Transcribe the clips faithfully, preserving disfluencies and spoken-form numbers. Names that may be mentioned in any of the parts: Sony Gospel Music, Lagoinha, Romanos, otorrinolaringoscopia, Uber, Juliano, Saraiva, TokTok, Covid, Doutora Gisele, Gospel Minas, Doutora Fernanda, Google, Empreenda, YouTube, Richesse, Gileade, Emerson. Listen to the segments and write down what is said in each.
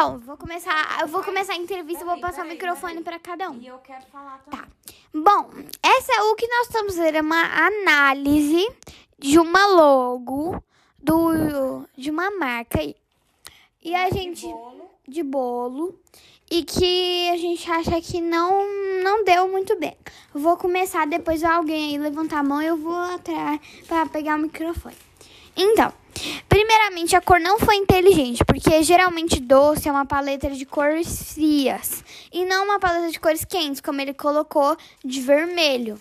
Então, vou começar, eu vou começar a entrevista, peraí, vou passar peraí, o microfone para cada um. E eu quero falar também. Tá. Bom, essa é o que nós estamos fazendo, é uma análise de uma logo do, de uma marca aí. E a gente... De bolo. De bolo. E que a gente acha que não, não deu muito bem. Vou começar, depois alguém aí levantar a mão e eu vou atrás para pegar o microfone. Então, primeiramente, a cor não foi inteligente, porque geralmente doce é uma paleta de cores frias e não uma paleta de cores quentes, como ele colocou de vermelho.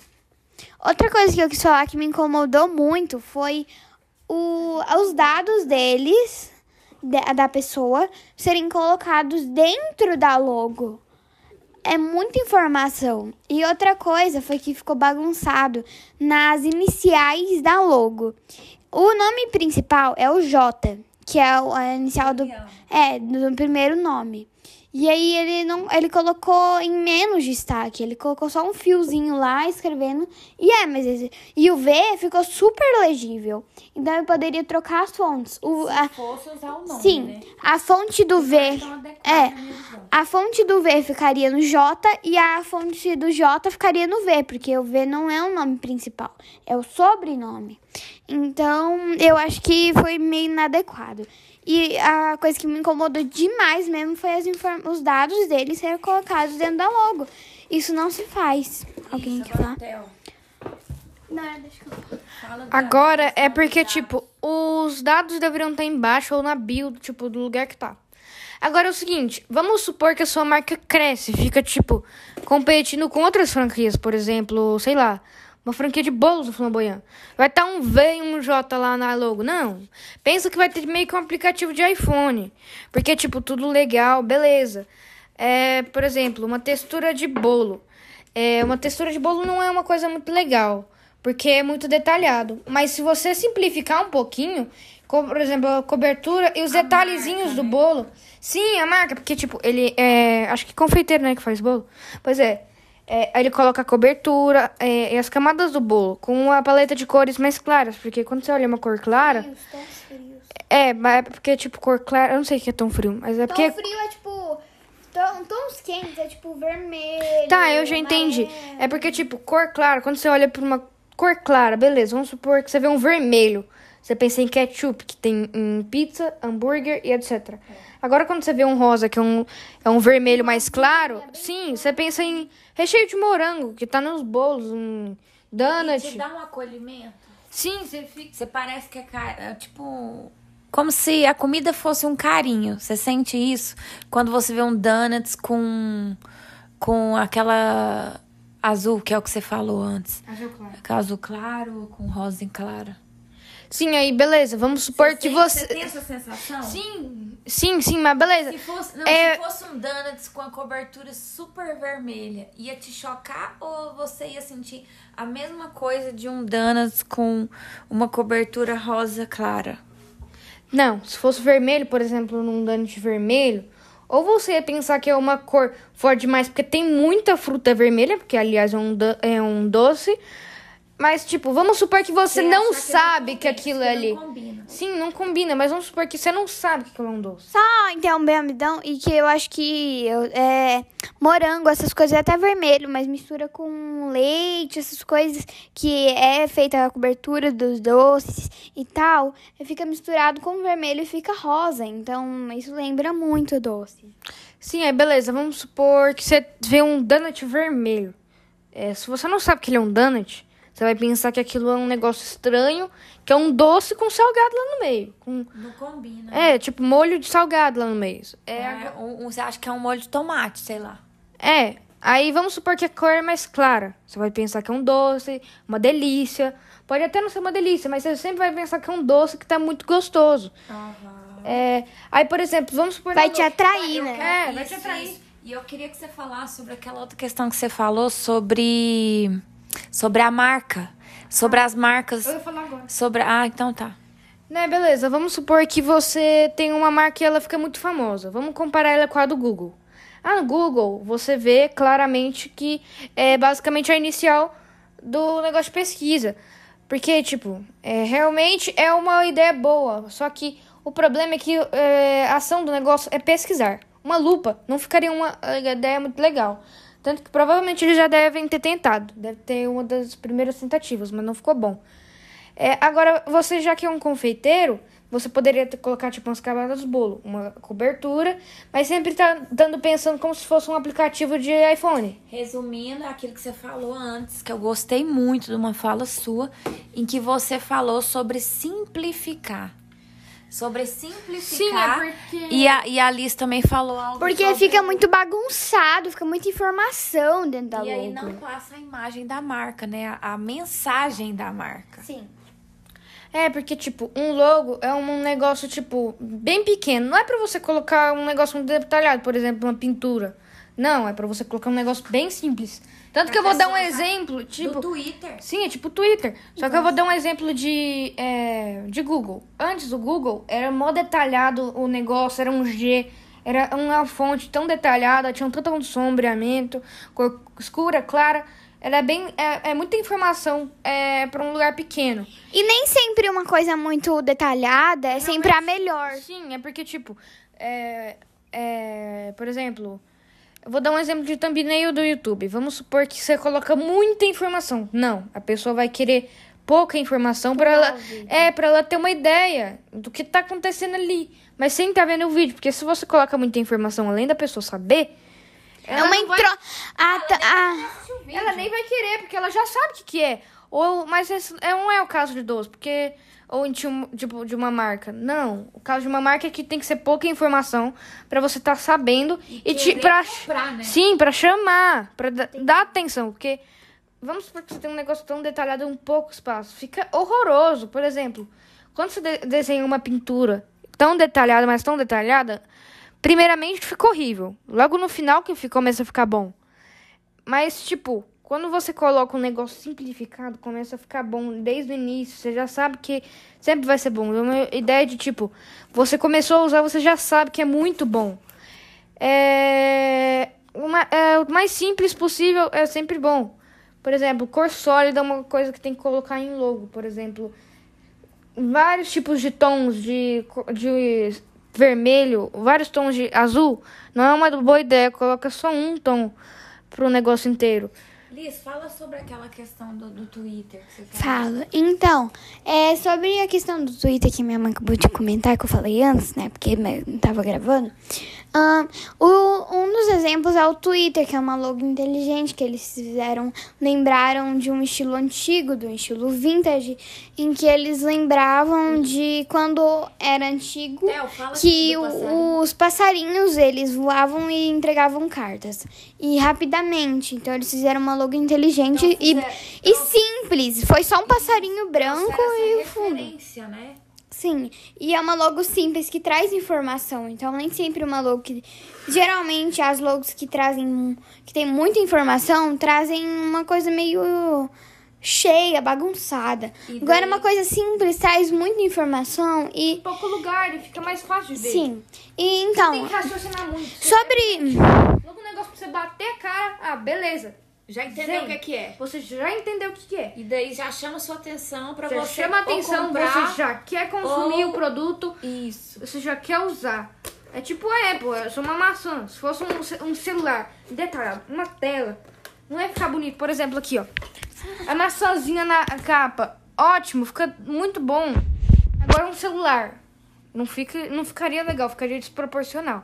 Outra coisa que eu quis falar que me incomodou muito foi o, os dados deles, da pessoa, serem colocados dentro da logo. É muita informação. E outra coisa foi que ficou bagunçado nas iniciais da logo. O nome principal é o J, que é a inicial do, é, do primeiro nome. E aí ele, não, ele colocou em menos destaque, ele colocou só um fiozinho lá escrevendo. E é, mas esse, e o V ficou super legível. Então eu poderia trocar as fontes. O, Se a, fosse usar o nome, sim, né? A fonte do V é a fonte do V ficaria no J e a fonte do J ficaria no V, porque o V não é o nome principal, é o sobrenome. Então eu acho que foi meio inadequado. E a coisa que me incomodou demais mesmo foi as inform- os dados dele serem colocados dentro da logo. Isso não se faz. Alguém quer falar? Não, deixa eu falar. Agora é porque, tipo, os dados deveriam estar embaixo ou na bio, tipo, do lugar que tá. Agora é o seguinte, vamos supor que a sua marca cresce, fica, tipo, competindo com outras franquias, por exemplo, sei lá, uma franquia de bolos do Flamboyant. Vai estar um V e um J lá na logo. Não. Pensa que vai ter meio que um aplicativo de iPhone. Porque, tipo, tudo legal, beleza. É, por exemplo, uma textura de bolo. É, uma textura de bolo não é uma coisa muito legal. Porque é muito detalhado. Mas se você simplificar um pouquinho, como, por exemplo, a cobertura e os a detalhezinhos marca, do né? bolo. Sim, a marca. Porque, tipo, ele é... Acho que confeiteiro, né, que faz bolo. Pois é. É, ele coloca a cobertura é, e as camadas do bolo com a paleta de cores mais claras. Porque quando você olha uma cor clara... Frios, tão frios. É, é porque, tipo, cor clara... Eu não sei o que é tão frio, mas é tão porque... Tão frio é, tipo... Tão, tons quentes, é, tipo, vermelho... Tá, eu já entendi. Amarelo. É porque, tipo, cor clara... Quando você olha pra uma cor clara, beleza. Vamos supor que você vê um vermelho. Você pensa em ketchup, que tem em pizza, hambúrguer e etcétera. É. Agora, quando você vê um rosa, que é um, é um vermelho mais claro... É sim, bom. Você pensa em... Recheio de morango, que tá nos bolos, um donut. Te dá um acolhimento? Sim, você fica... Você parece que é, car... é tipo... Como se a comida fosse um carinho. Você sente isso? Quando você vê um donuts com... Com aquela azul, que é o que você falou antes. Azul claro. Azul claro, com rosa em clara. Sim, aí beleza. Vamos supor você que sente, você... Você tem essa sensação? Sim, sim, sim, mas beleza. Se fosse, não, é... se fosse um donuts com a cobertura super vermelha, ia te chocar ou você ia sentir a mesma coisa de um donuts com uma cobertura rosa clara? Não, se fosse vermelho, por exemplo, num donut vermelho, ou você ia pensar que é uma cor forte demais, porque tem muita fruta vermelha, porque, aliás, é um, do... é um doce... Mas, tipo, vamos supor que você, você não sabe que, não combina, que aquilo é ali... Não combina. Sim, não combina, mas vamos supor que você não sabe que aquilo é um doce. Só interromper um amidão e que eu acho que é, morango, essas coisas é até vermelho, mas mistura com leite, essas coisas que é feita a cobertura dos doces e tal, fica misturado com vermelho e fica rosa. Então, isso lembra muito doce. Sim, aí beleza, vamos supor que você vê um donut vermelho. É, se você não sabe que ele é um donut... Você vai pensar que aquilo é um negócio estranho, que é um doce com salgado lá no meio. Com... Não combina. É, né? Tipo molho de salgado lá no meio. É, é um, um, você acha que é um molho de tomate, sei lá. É, aí vamos supor que a cor é mais clara. Você vai pensar que é um doce, uma delícia. Pode até não ser uma delícia, mas você sempre vai pensar que é um doce que tá muito gostoso. Uhum. É, aí, por exemplo, vamos supor... Vai te atrair, né? É, vai te atrair. E eu queria que você falasse sobre aquela outra questão que você falou sobre... Sobre a marca. Sobre ah, as marcas. Eu ia falar agora. Sobre... Ah, então tá. Né, beleza. Vamos supor que você tem uma marca e ela fica muito famosa. Vamos comparar ela com a do Google. Ah, no Google, você vê claramente que é basicamente a inicial do negócio de pesquisa. Porque, tipo, é, realmente é uma ideia boa. Só que o problema é que é, a ação do negócio é pesquisar. uma lupa, não ficaria uma ideia muito legal. Tanto que provavelmente eles já devem ter tentado. Deve ter uma das primeiras tentativas, mas não ficou bom. É, agora, você já que é um confeiteiro, você poderia ter, colocar tipo umas camadas de bolo, uma cobertura, mas sempre tá dando, pensando como se fosse um aplicativo de iPhone. Resumindo aquilo que você falou antes, que eu gostei muito de uma fala sua, em que você falou sobre simplificar. Sobre simplificar. Sim, é porque... e, a, e a Liz também falou algo. Porque sobre... fica muito bagunçado, fica muita informação dentro da logo. E aí não passa a imagem da marca, né? A, a mensagem da marca. Sim. É, porque, tipo, um logo é um negócio, tipo, bem pequeno. Não é pra você colocar um negócio muito detalhado, por exemplo, uma pintura. Não, é pra você colocar um negócio bem simples. Tanto pra que eu vou dar um exemplo, tipo... do Twitter. Sim, é tipo Twitter. Só então, que eu vou dar um exemplo de, é, de Google. Antes, o Google era mó detalhado o negócio, era um G... era uma fonte tão detalhada, tinha um tanto de sombreamento, cor escura, clara. Era bem, é, é muita informação é, para um lugar pequeno. E nem sempre uma coisa muito detalhada é não, sempre mas, a melhor. Sim, é porque, tipo, é, é, por exemplo, eu vou dar um exemplo de thumbnail do YouTube. Vamos supor que você coloca muita informação. Não, a pessoa vai querer pouca informação para ela, é, para ela ter uma ideia do que tá acontecendo ali. Mas sem estar vendo o vídeo, porque se você coloca muita informação além da pessoa saber, ela é uma intro... vai... ah, ela, ah, nem ah, ela nem vai querer, porque ela já sabe o que, que é. Ou, mas esse não é o caso de doce, porque ou de, um, de, de uma marca. Não, o caso de uma marca é que tem que ser pouca informação para você estar tá sabendo e, e te, pra, comprar, né? Sim, para chamar, para dar que... atenção, porque vamos supor que você tem um negócio tão detalhado em um pouco espaço. Fica horroroso. Por exemplo, quando você de- desenha uma pintura tão detalhada, mas tão detalhada, primeiramente fica horrível. Logo no final que fica, começa a ficar bom. Mas, tipo, quando você coloca um negócio simplificado, começa a ficar bom desde o início. Você já sabe que sempre vai ser bom. É uma ideia de, tipo, você começou a usar, você já sabe que é muito bom. É... Uma, é o mais simples possível é sempre bom. Por exemplo, cor sólida é uma coisa que tem que colocar em logo. Por exemplo, vários tipos de tons de, de vermelho, vários tons de azul. Não é uma boa ideia, coloca só um tom pro negócio inteiro. Liz, fala sobre aquela questão do, do Twitter. Que você Falo. Então, é, sobre a questão do Twitter que minha mãe acabou de comentar, que eu falei antes, né? Porque não tava gravando. Um, o, um dos exemplos é o Twitter, que é uma logo inteligente, que eles fizeram, lembraram de um estilo antigo, do estilo vintage, em que eles lembravam de quando era antigo, Teo, fala que o, passarinho. os passarinhos, eles voavam e entregavam cartas. E rapidamente, então eles fizeram uma logo inteligente então, e, fizeram, e então, simples, foi só um passarinho branco e o fundo. Né? Sim, e é uma logo simples que traz informação, então nem sempre uma logo que... Geralmente as logos que trazem, que tem muita informação, trazem uma coisa meio cheia, bagunçada. E agora daí... uma coisa simples traz muita informação e... Em pouco lugar e fica mais fácil de ver. Sim, e então... Você tem que raciocinar muito. Sobre... Logo um negócio pra você bater a cara, ah, beleza. Já entendeu Sim. o que é que é? Você já entendeu o que, que é. E daí já chama sua atenção pra já você chama atenção, comprar, você já quer consumir ou... o produto. Isso. Você já quer usar. É tipo a Apple, é só uma maçã. Se fosse um, um celular detalhado, uma tela, não ia ficar bonito. Por exemplo, aqui, ó. A maçãzinha na capa. Ótimo, fica muito bom. Agora um celular. Não, fica, não ficaria legal, ficaria desproporcional.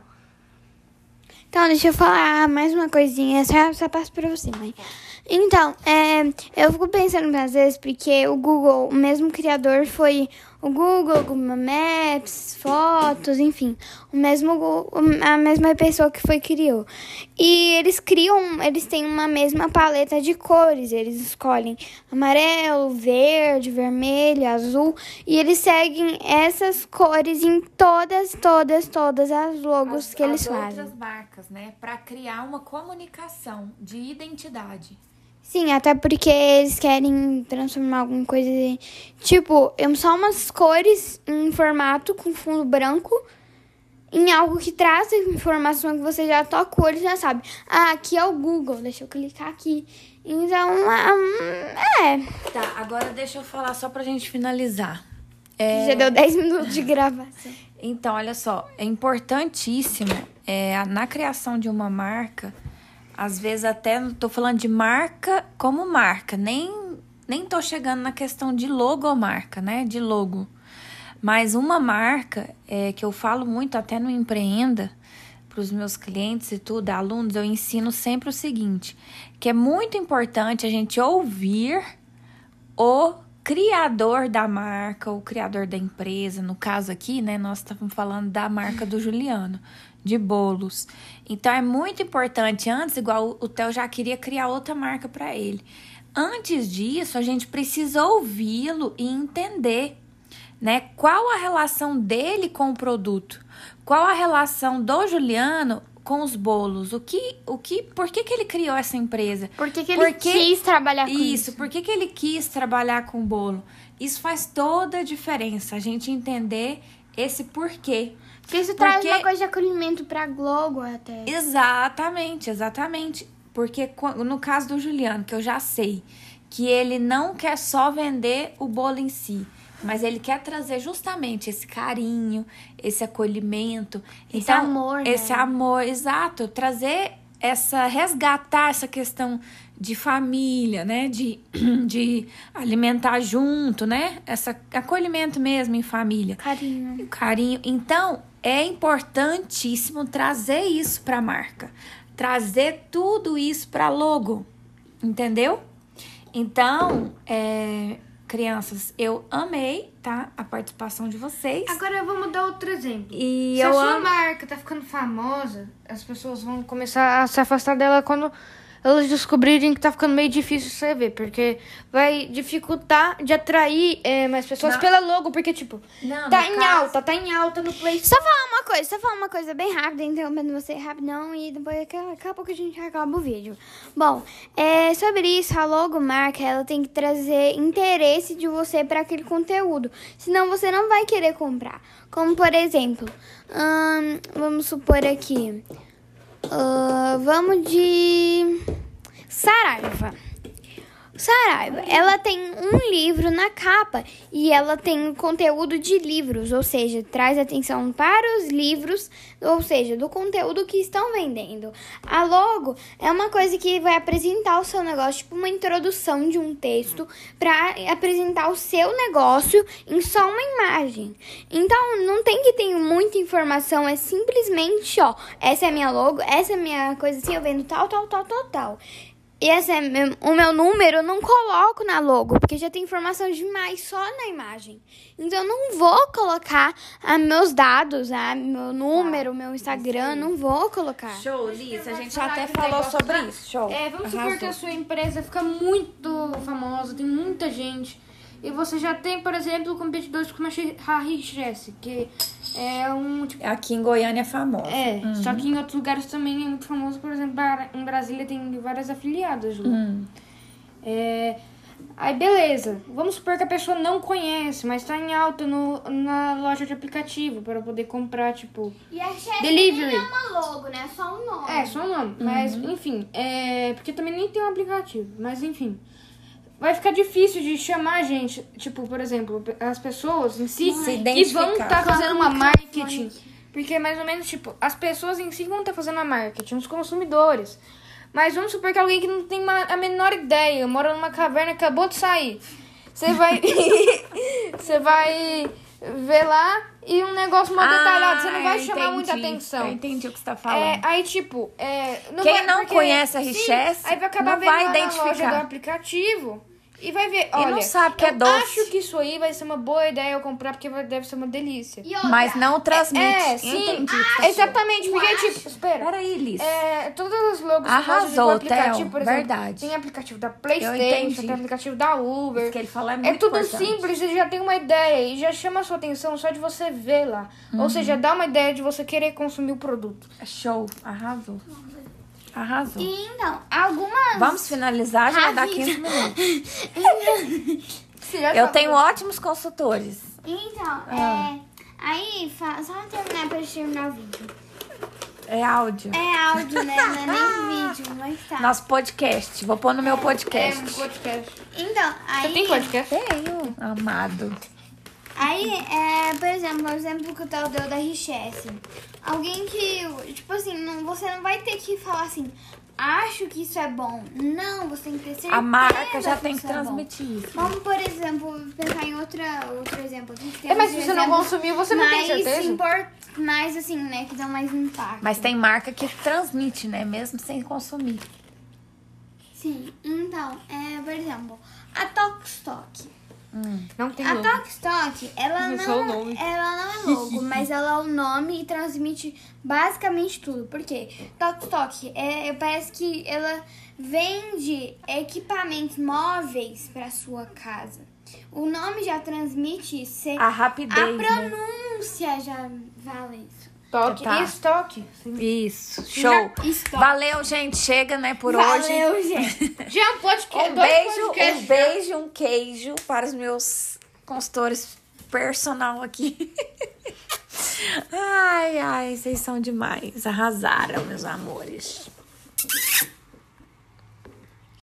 Então, deixa eu falar mais uma coisinha, só, só passo pra você, mãe. Então, é, eu fico pensando às vezes, porque o Google, o mesmo criador foi o Google, Google Maps, fotos, enfim. O mesmo, a mesma pessoa que foi criou. E eles criam, eles têm uma mesma paleta de cores. Eles escolhem amarelo, verde, vermelho, azul. E eles seguem essas cores em todas, todas, todas as logos as, que eles as fazem. As outras marcas, né? Pra criar uma comunicação de identidade. Sim, até porque eles querem transformar alguma coisa... De... Tipo, só umas cores em formato com fundo branco... Em algo que traz informação que você já tocou, ele já sabe. Ah, aqui é o Google. Deixa eu clicar aqui. Então, é... Tá, agora deixa eu falar só pra gente finalizar. É... Já deu dez minutos de gravação. Então, olha só. É importantíssimo é, na criação de uma marca, às vezes até, tô falando de marca como marca, nem, nem tô chegando na questão de logomarca, né, de logo. Mas uma marca é, que eu falo muito até no Empreenda, para os meus clientes e tudo, alunos, eu ensino sempre o seguinte, que é muito importante a gente ouvir o criador da marca, o criador da empresa, no caso aqui, né, nós estamos falando da marca do Juliano, de bolos. Então, é muito importante, antes, igual o Theo já queria criar outra marca para ele. Antes disso, a gente precisa ouvi-lo e entender, né, qual a relação dele com o produto, qual a relação do Juliano com os bolos, o que, o que, por que que ele criou essa empresa? Por que que ele Porque... quis trabalhar com isso? Isso, por que que ele quis trabalhar com o bolo? Isso faz toda a diferença, a gente entender esse porquê. Porque isso Porque... traz uma coisa de acolhimento pra Globo até. Exatamente, exatamente. Porque no caso do Juliano, que eu já sei, que ele não quer só vender o bolo em si, mas ele quer trazer justamente esse carinho, esse acolhimento. Esse então, amor, né? Esse amor, exato. Trazer essa, resgatar essa questão de família, né? De, de alimentar junto, né? Esse acolhimento mesmo em família. Carinho. Carinho. Então, é importantíssimo trazer isso para a marca. Trazer tudo isso para logo. Entendeu? Então, é... crianças, eu amei, tá? A participação de vocês. Agora eu vou mudar outro exemplo. E se eu a sua amo... marca tá ficando famosa, as pessoas vão começar a se afastar dela quando elas descobrirem que tá ficando meio difícil você ver, porque vai dificultar de atrair é, mais pessoas não. pela logo, porque, tipo, não, tá em caso... alta, tá em alta no Play Store. Só falar uma coisa, só falar uma coisa bem rápida, interrompendo você rapidão, e depois daqui a pouco a gente acaba o vídeo. Bom, é, sobre isso, a logomarca, ela tem que trazer interesse de você pra aquele conteúdo, senão você não vai querer comprar. Como, por exemplo, hum, vamos supor aqui... Uh, vamos de Saraiva. Saraiva, ela tem um livro na capa e ela tem conteúdo de livros, ou seja, traz atenção para os livros, ou seja, do conteúdo que estão vendendo. A logo é uma coisa que vai apresentar o seu negócio, tipo uma introdução de um texto para apresentar o seu negócio em só uma imagem. Então, não tem que ter muita informação, é simplesmente, ó, essa é a minha logo, essa é a minha coisa assim, eu vendo tal, tal, tal, tal, tal. E esse é o meu número, eu não coloco na logo, porque já tem informação demais só na imagem. Então, eu não vou colocar ah, meus dados, ah, meu número, ah, meu Instagram, não vou colocar. Show, Liz, a gente até falou sobre isso. Show. É, vamos supor que a sua empresa fica muito famosa, tem muita gente. E você já tem, por exemplo, competidores como a Richesse, que é um... Tipo, aqui em Goiânia é famosa. É, uhum. Só que em outros lugares também é muito famoso. Por exemplo, em Brasília tem várias afiliadas. Uhum. É, aí, beleza. Vamos supor que a pessoa não conhece, mas tá em alta no, na loja de aplicativo para poder comprar, tipo... E a Chess delivery. Não é uma logo, né? É só um nome. É, só um nome. Uhum. Mas, enfim, é, porque também nem tem um aplicativo. Mas, enfim... Vai ficar difícil de chamar a gente, tipo, por exemplo, as pessoas em si que vão estar tá fazendo uma marketing. Porque mais ou menos, tipo, as pessoas em si vão estar tá fazendo a marketing, os consumidores. Mas vamos supor que alguém que não tem uma, a menor ideia, mora numa caverna, acabou de sair. Você vai... Você vai... ver lá e um negócio mal detalhado. Ah, você não vai chamar entendi, muita atenção. Eu entendi o que você tá falando. É, aí, tipo... É, não Quem vai, não porque, conhece a Richesse aí vai acabar não vai identificar. Loja do aplicativo e vai ver, olha... E não sabe que é doce. Eu acho que isso aí vai ser uma boa ideia eu comprar, porque deve ser uma delícia. Outra, mas não transmite. É, é sim. Acho, exatamente, porque, acho. tipo... Espera. Pera aí, Liz. É, todas as logos... Arrasou, do aplicativo, Theo, por exemplo, verdade. Tem aplicativo da PlayStation, tem aplicativo da Uber. Isso que ele fala é muito É tudo importante. Simples, você já tem uma ideia e já chama a sua atenção só de você ver lá. Uhum. Ou seja, dá uma ideia de você querer consumir o produto. Show. Arrasou. Arrasou. E então, algumas... Vamos finalizar, já vai dar quinze minutos. Eu tenho ótimos consultores. Então, ah. é... Aí, só terminar pra gente terminar o vídeo. É áudio. É áudio, né? Não é nem vídeo, mas tá. Nosso podcast. Vou pôr no meu podcast. É, um podcast. Então, aí... Você tem podcast? Tenho. Amado. Aí, é, por exemplo, o exemplo que o Theo deu da Richesse. Alguém que, tipo assim, não, você não vai ter que falar assim, acho que isso é bom. Não, você tem que ter certeza. A marca já que tem que transmitir. É isso. Vamos, por exemplo, pensar em outra, outro exemplo. É, mas se você não consumir, você não tem certeza. Import, mais assim, né, que dão mais impacto. Mas tem marca que transmite, né, mesmo sem consumir. Sim, então, é, por exemplo, a TokTok. Hum, não tem a TokTok, ela não, não, ela não é logo, mas ela é o nome e transmite basicamente tudo. Por quê? TokTok, é, parece que ela vende equipamentos móveis para sua casa. O nome já transmite isso. A rapidez, a pronúncia, né? Já vale isso. Toque. Tá. Estoque. Sim. Isso. Show. Estoque. Valeu, gente. Chega, né, por Valeu, hoje. Valeu, gente. Já pode que... Um beijo, podcast, um beijo, já. Um queijo para os meus consultores personal aqui. Ai, ai, vocês são demais. Arrasaram, meus amores.